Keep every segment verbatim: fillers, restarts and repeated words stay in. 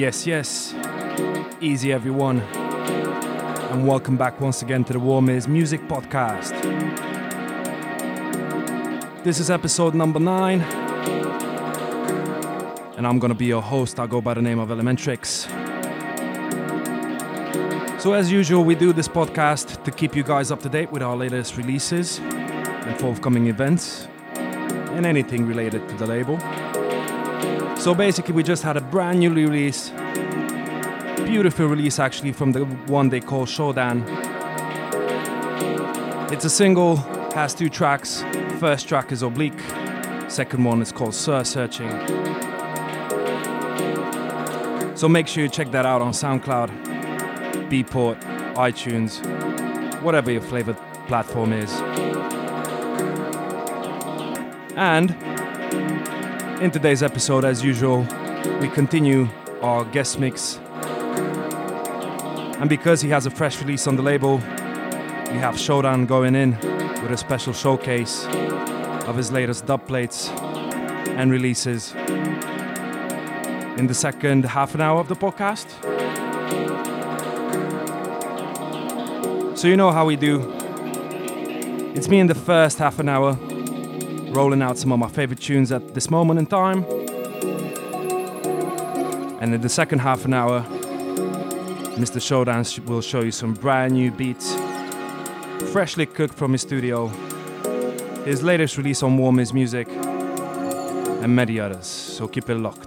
Yes, yes. Easy, everyone. And welcome back once again to the Warmest Music Podcast. This is episode number nine. And I'm going to be your host. I go by the name of Elementrix. So as usual, we do this podcast to keep you guys up to date with our latest releases and forthcoming events and anything related to the label. So basically, we just had a brand new release, beautiful release actually, from the one they call Shodan. It's a single, has two tracks. First track is Oblique, second one is called Sir Searching. So make sure you check that out on SoundCloud, Beatport, iTunes, whatever your favorite platform is. And in today's episode, as usual, we continue our guest mix. And because he has a fresh release on the label, we have Shodan going in with a special showcase of his latest dub plates and releases in the second half an hour of the podcast. So you know how we do. It's me in the first half an hour, rolling out some of my favorite tunes at this moment in time. And in the second half an hour, Mister Shodan will show you some brand new beats, freshly cooked from his studio, his latest release on Warmest Music, and many others, so keep it locked.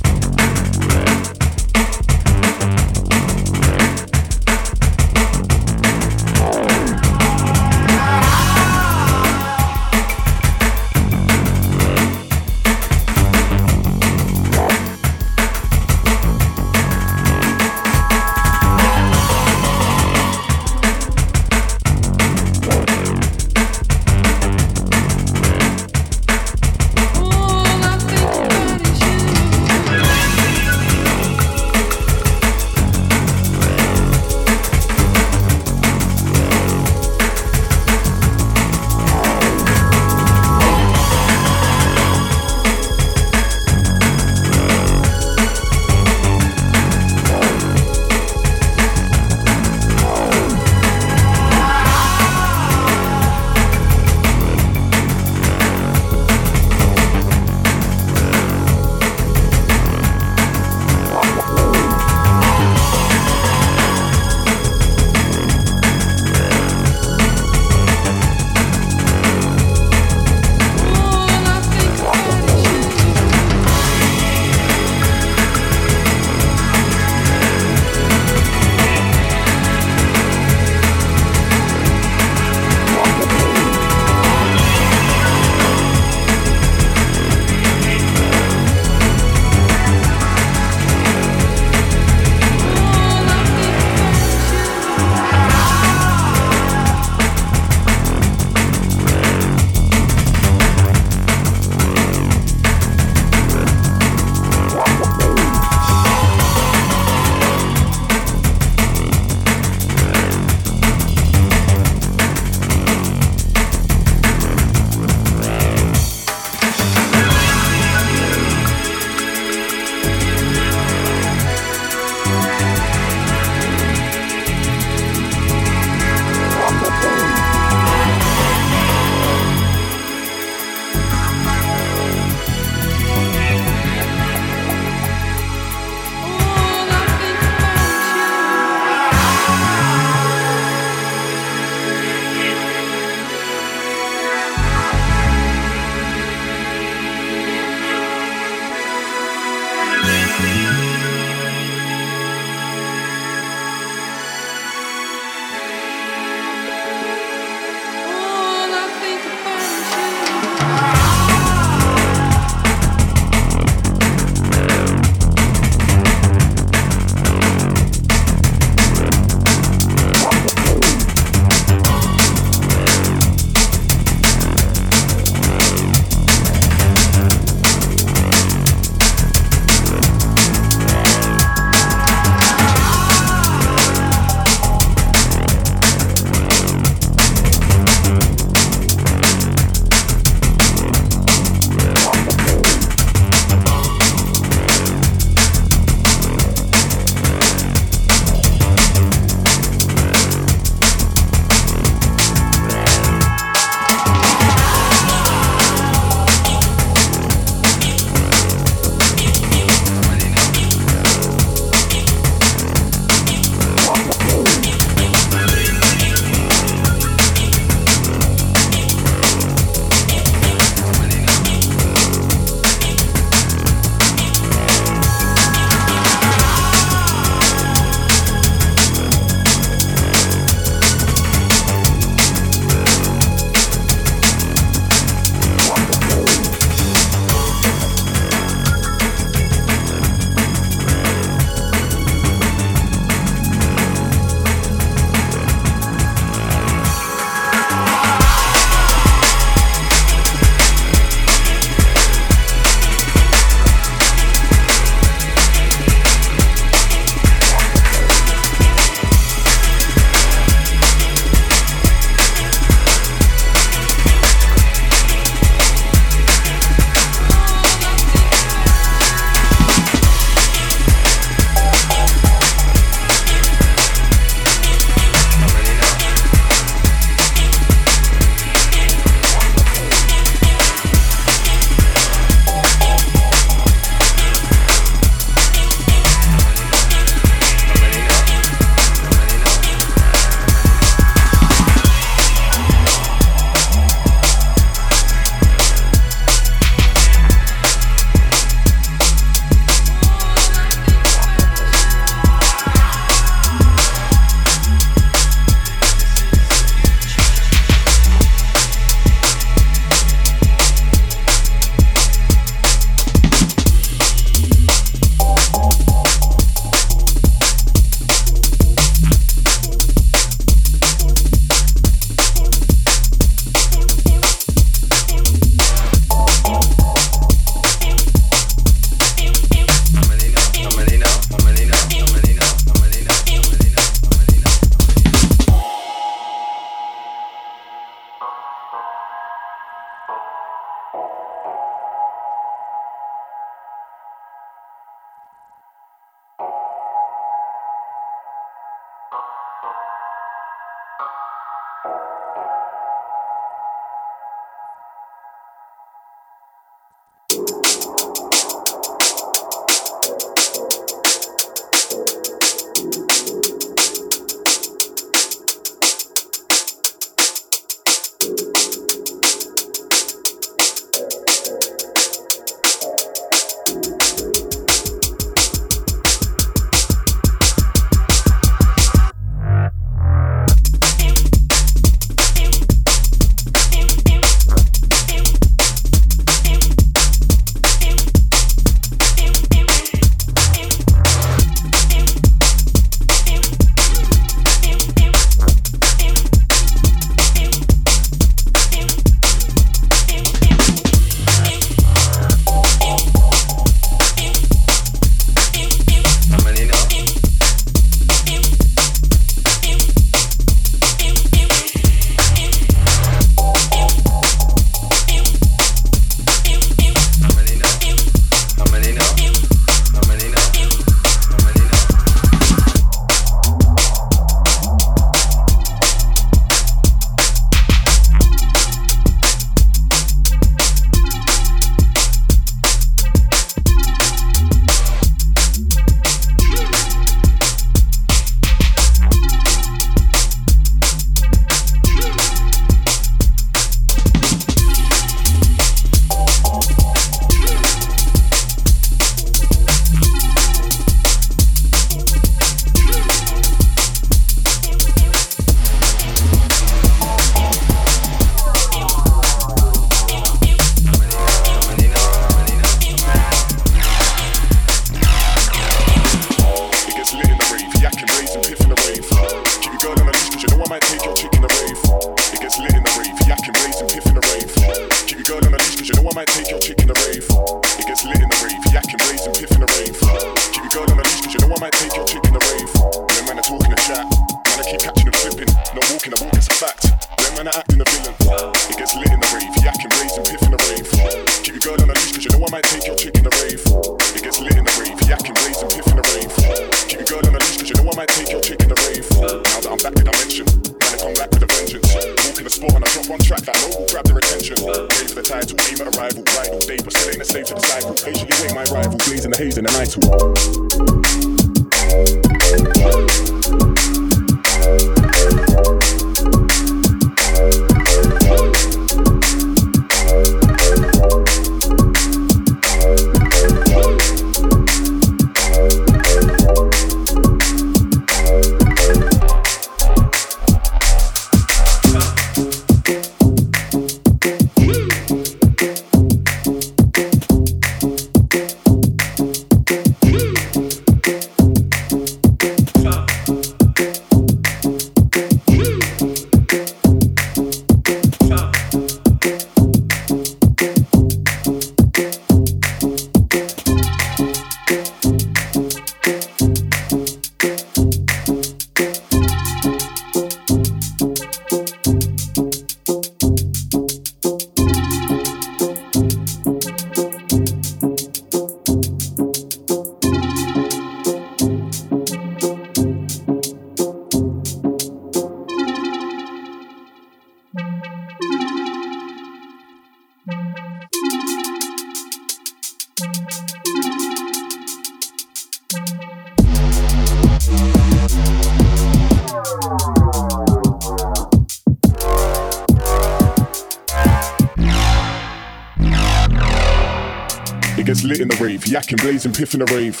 Lit in the rave, yakking, blazing, piffing the rave.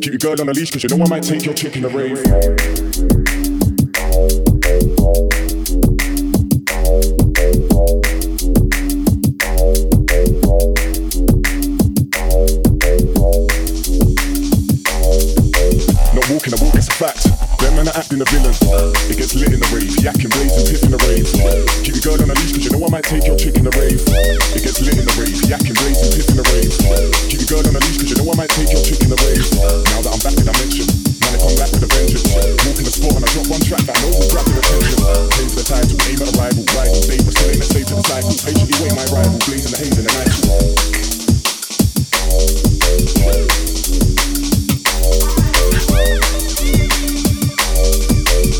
Keep your girl on a leash, cause you know I might take your chick in the rave. Acting a villain, it gets lit in the rave, yakking, blazing, piffing the rave. Keep your girl on a leash, cause you know I might take your chick in the rave. It gets lit in the rave, yakking, blazing, piffing the rave. Keep your girl on a leash, cause you know I might take your chick in the rave. Now that I'm back in dimension, man, if I'm back with a vengeance. Walking the sport and I drop one track that knows what's grabbing attention. Aim for the title, aim at a rival, rival, they were still in the state of the cycle. Patiently wait my rival, blazing the haze in the night. We'll be right back.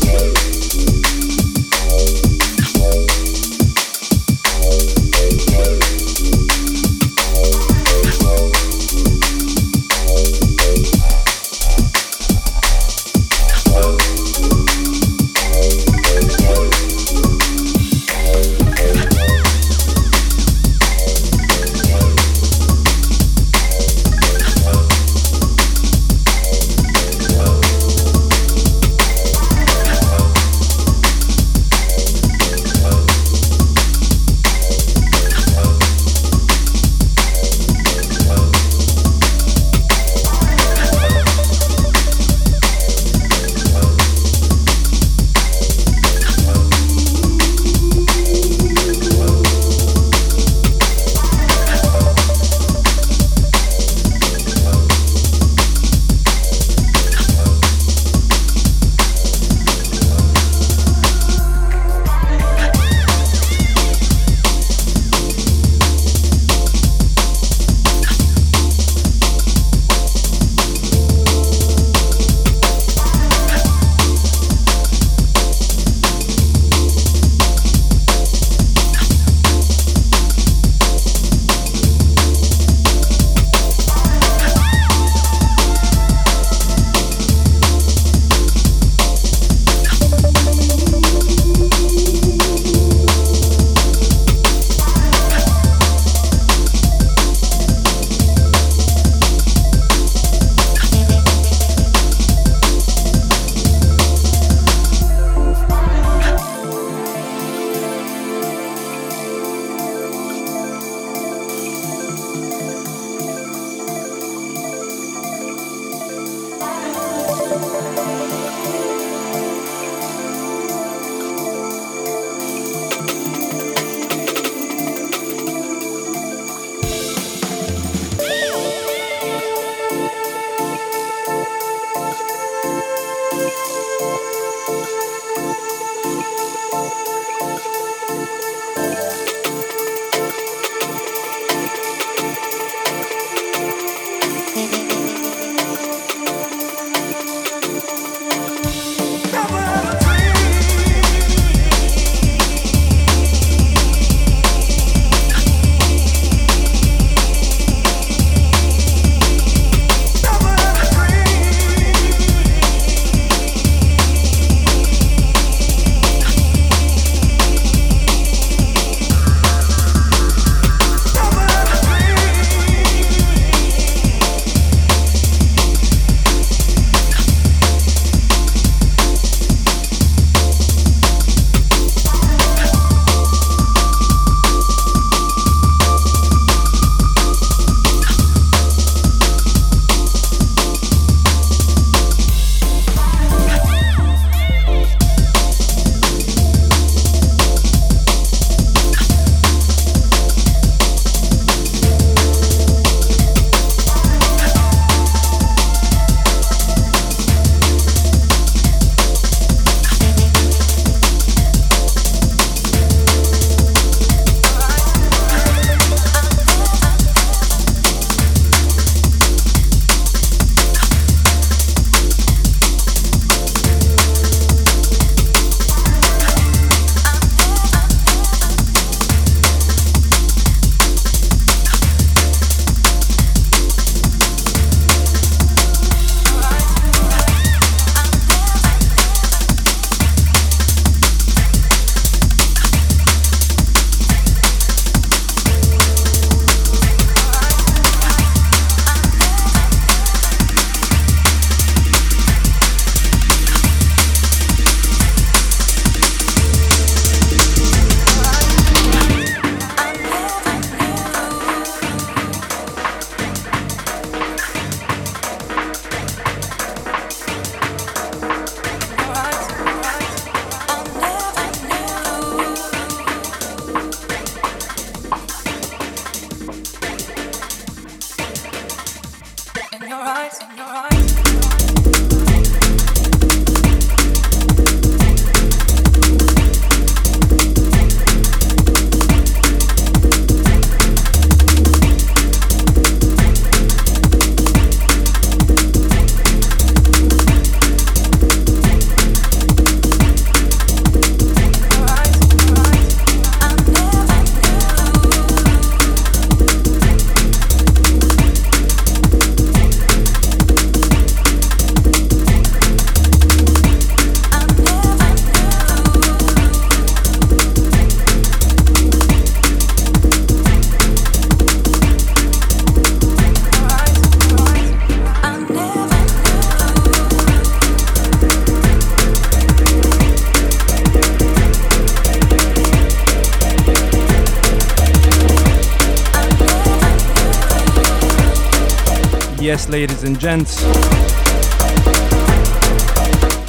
Yes, ladies and gents.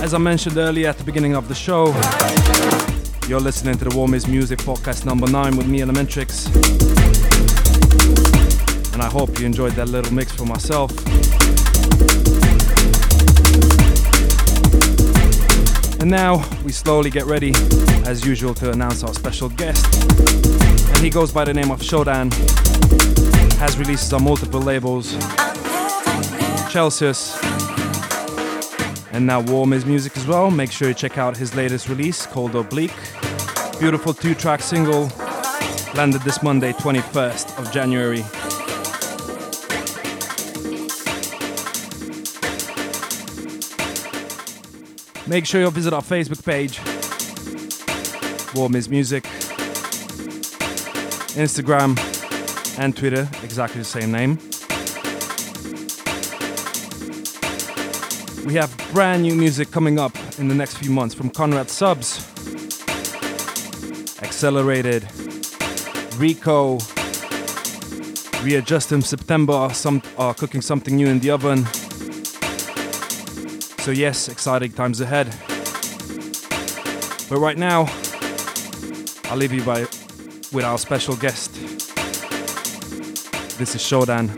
As I mentioned earlier at the beginning of the show, you're listening to the Warmest Music podcast number nine with me, Elementrix. And I hope you enjoyed that little mix for myself. And now we slowly get ready, as usual, to announce our special guest. And he goes by the name of Shodan, has releases on multiple labels, Celsius, and now Warmest Music as well. Make sure you check out his latest release called Oblique. Beautiful two-track single, landed this Monday, twenty-first of January. Make sure you visit our Facebook page, Warmest Music, Instagram and Twitter, exactly the same name. We have brand new music coming up in the next few months from Conrad Subs, Accelerated, Rico. We are just in September, some are cooking something new in the oven. So yes, exciting times ahead. But right now, I'll leave you by with our special guest. This is Shodan,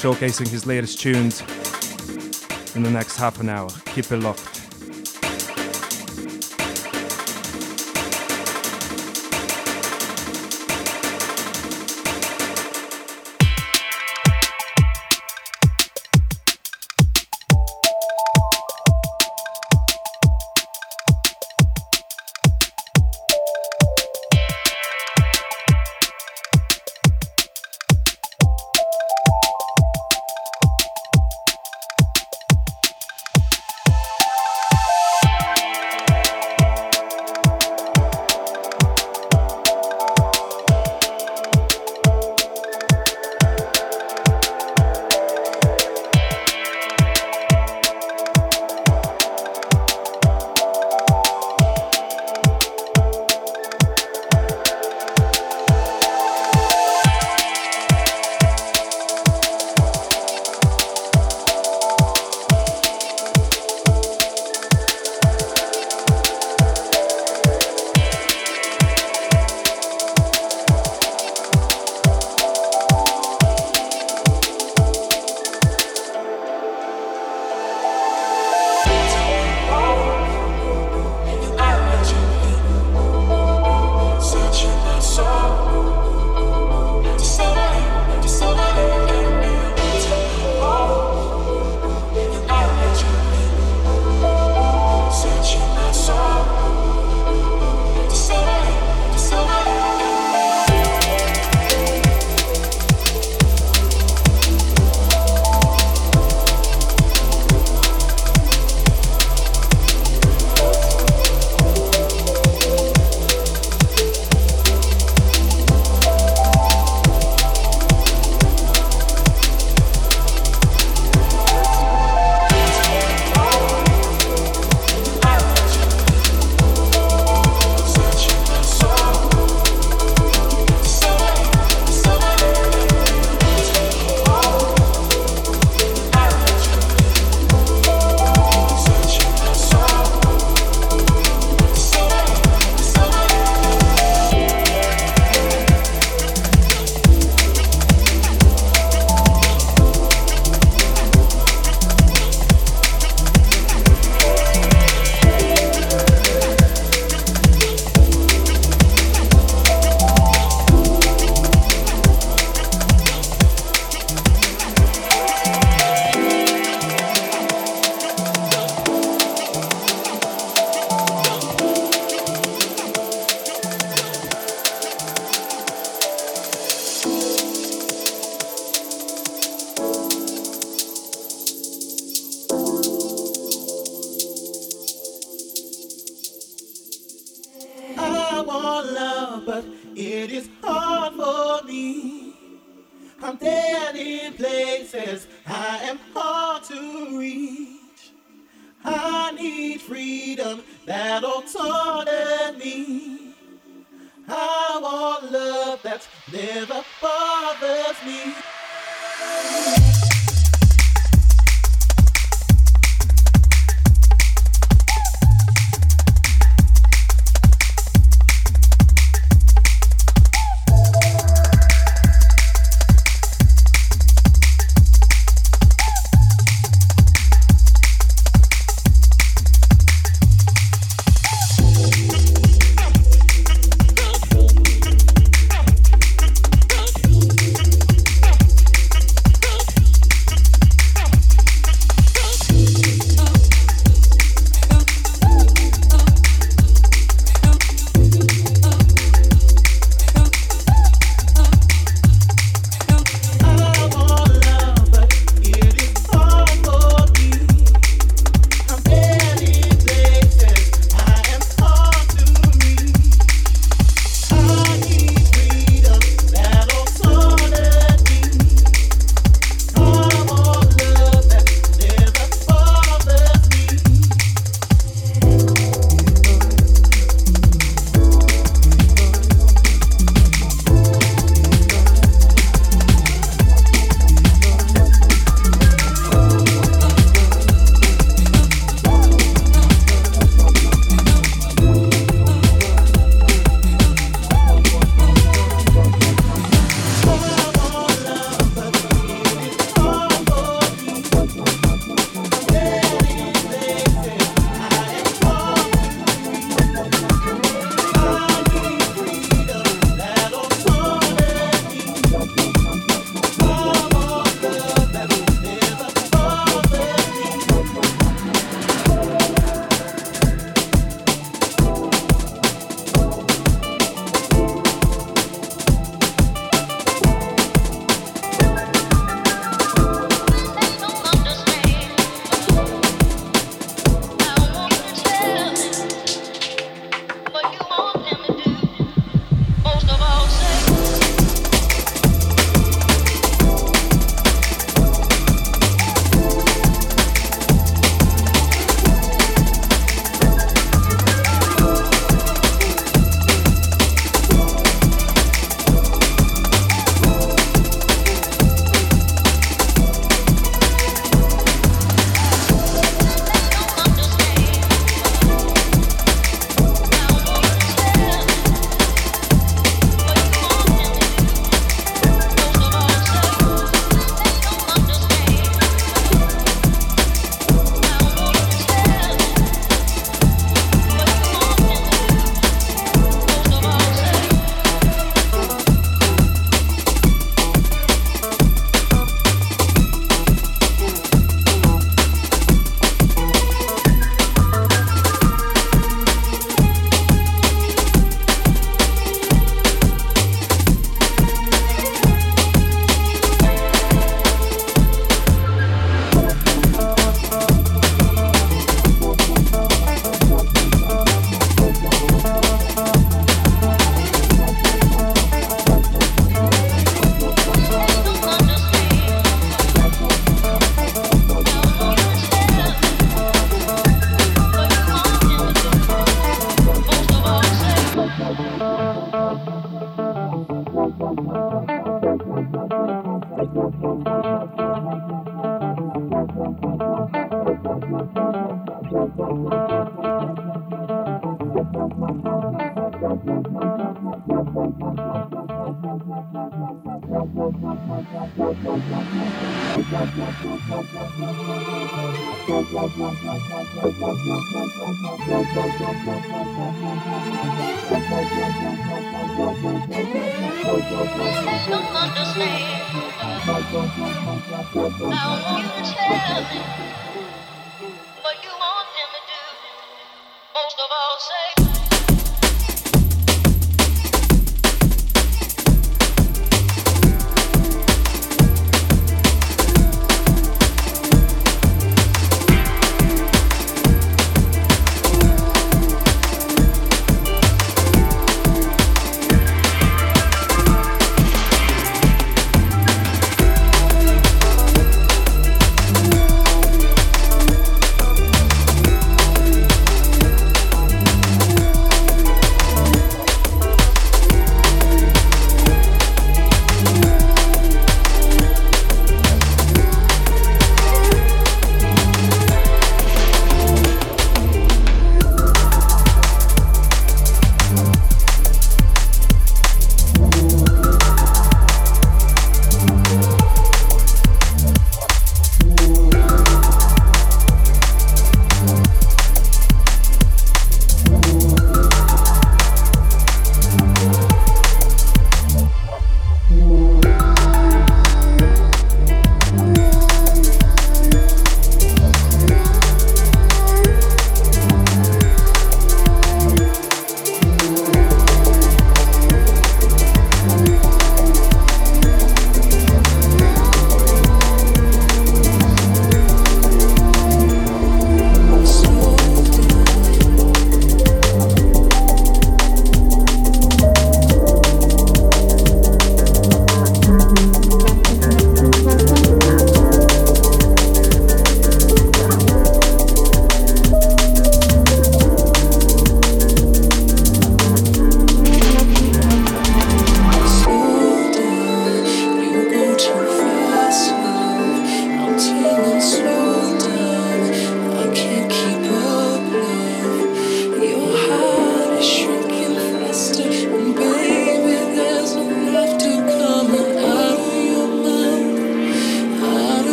showcasing his latest tunes in the next half an hour. Keep it locked. Never bothers me.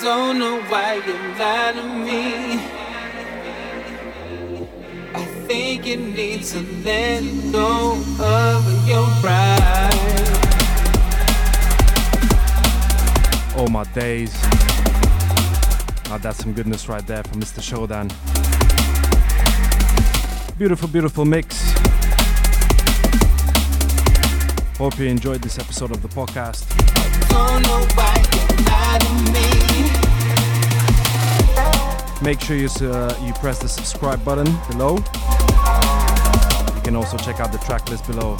don't know why you lied to me. I think you need to let go of your pride. Oh my days. Now that's some goodness right there from Mister Shodan. Beautiful, beautiful mix. Hope you enjoyed this episode of the podcast. Make sure you uh, you press the subscribe button below. You can also check out the track list below.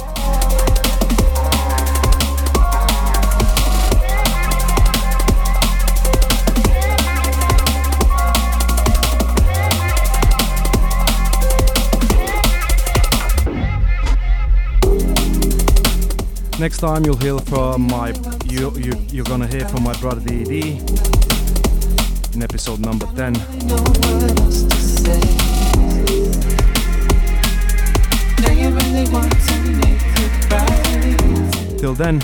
Next time you'll hear from my you, you you're gonna hear from my brother D D in episode number ten. Till then,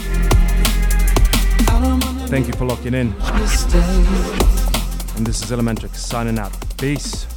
thank you for locking in. And this is Elementrix signing out. Peace.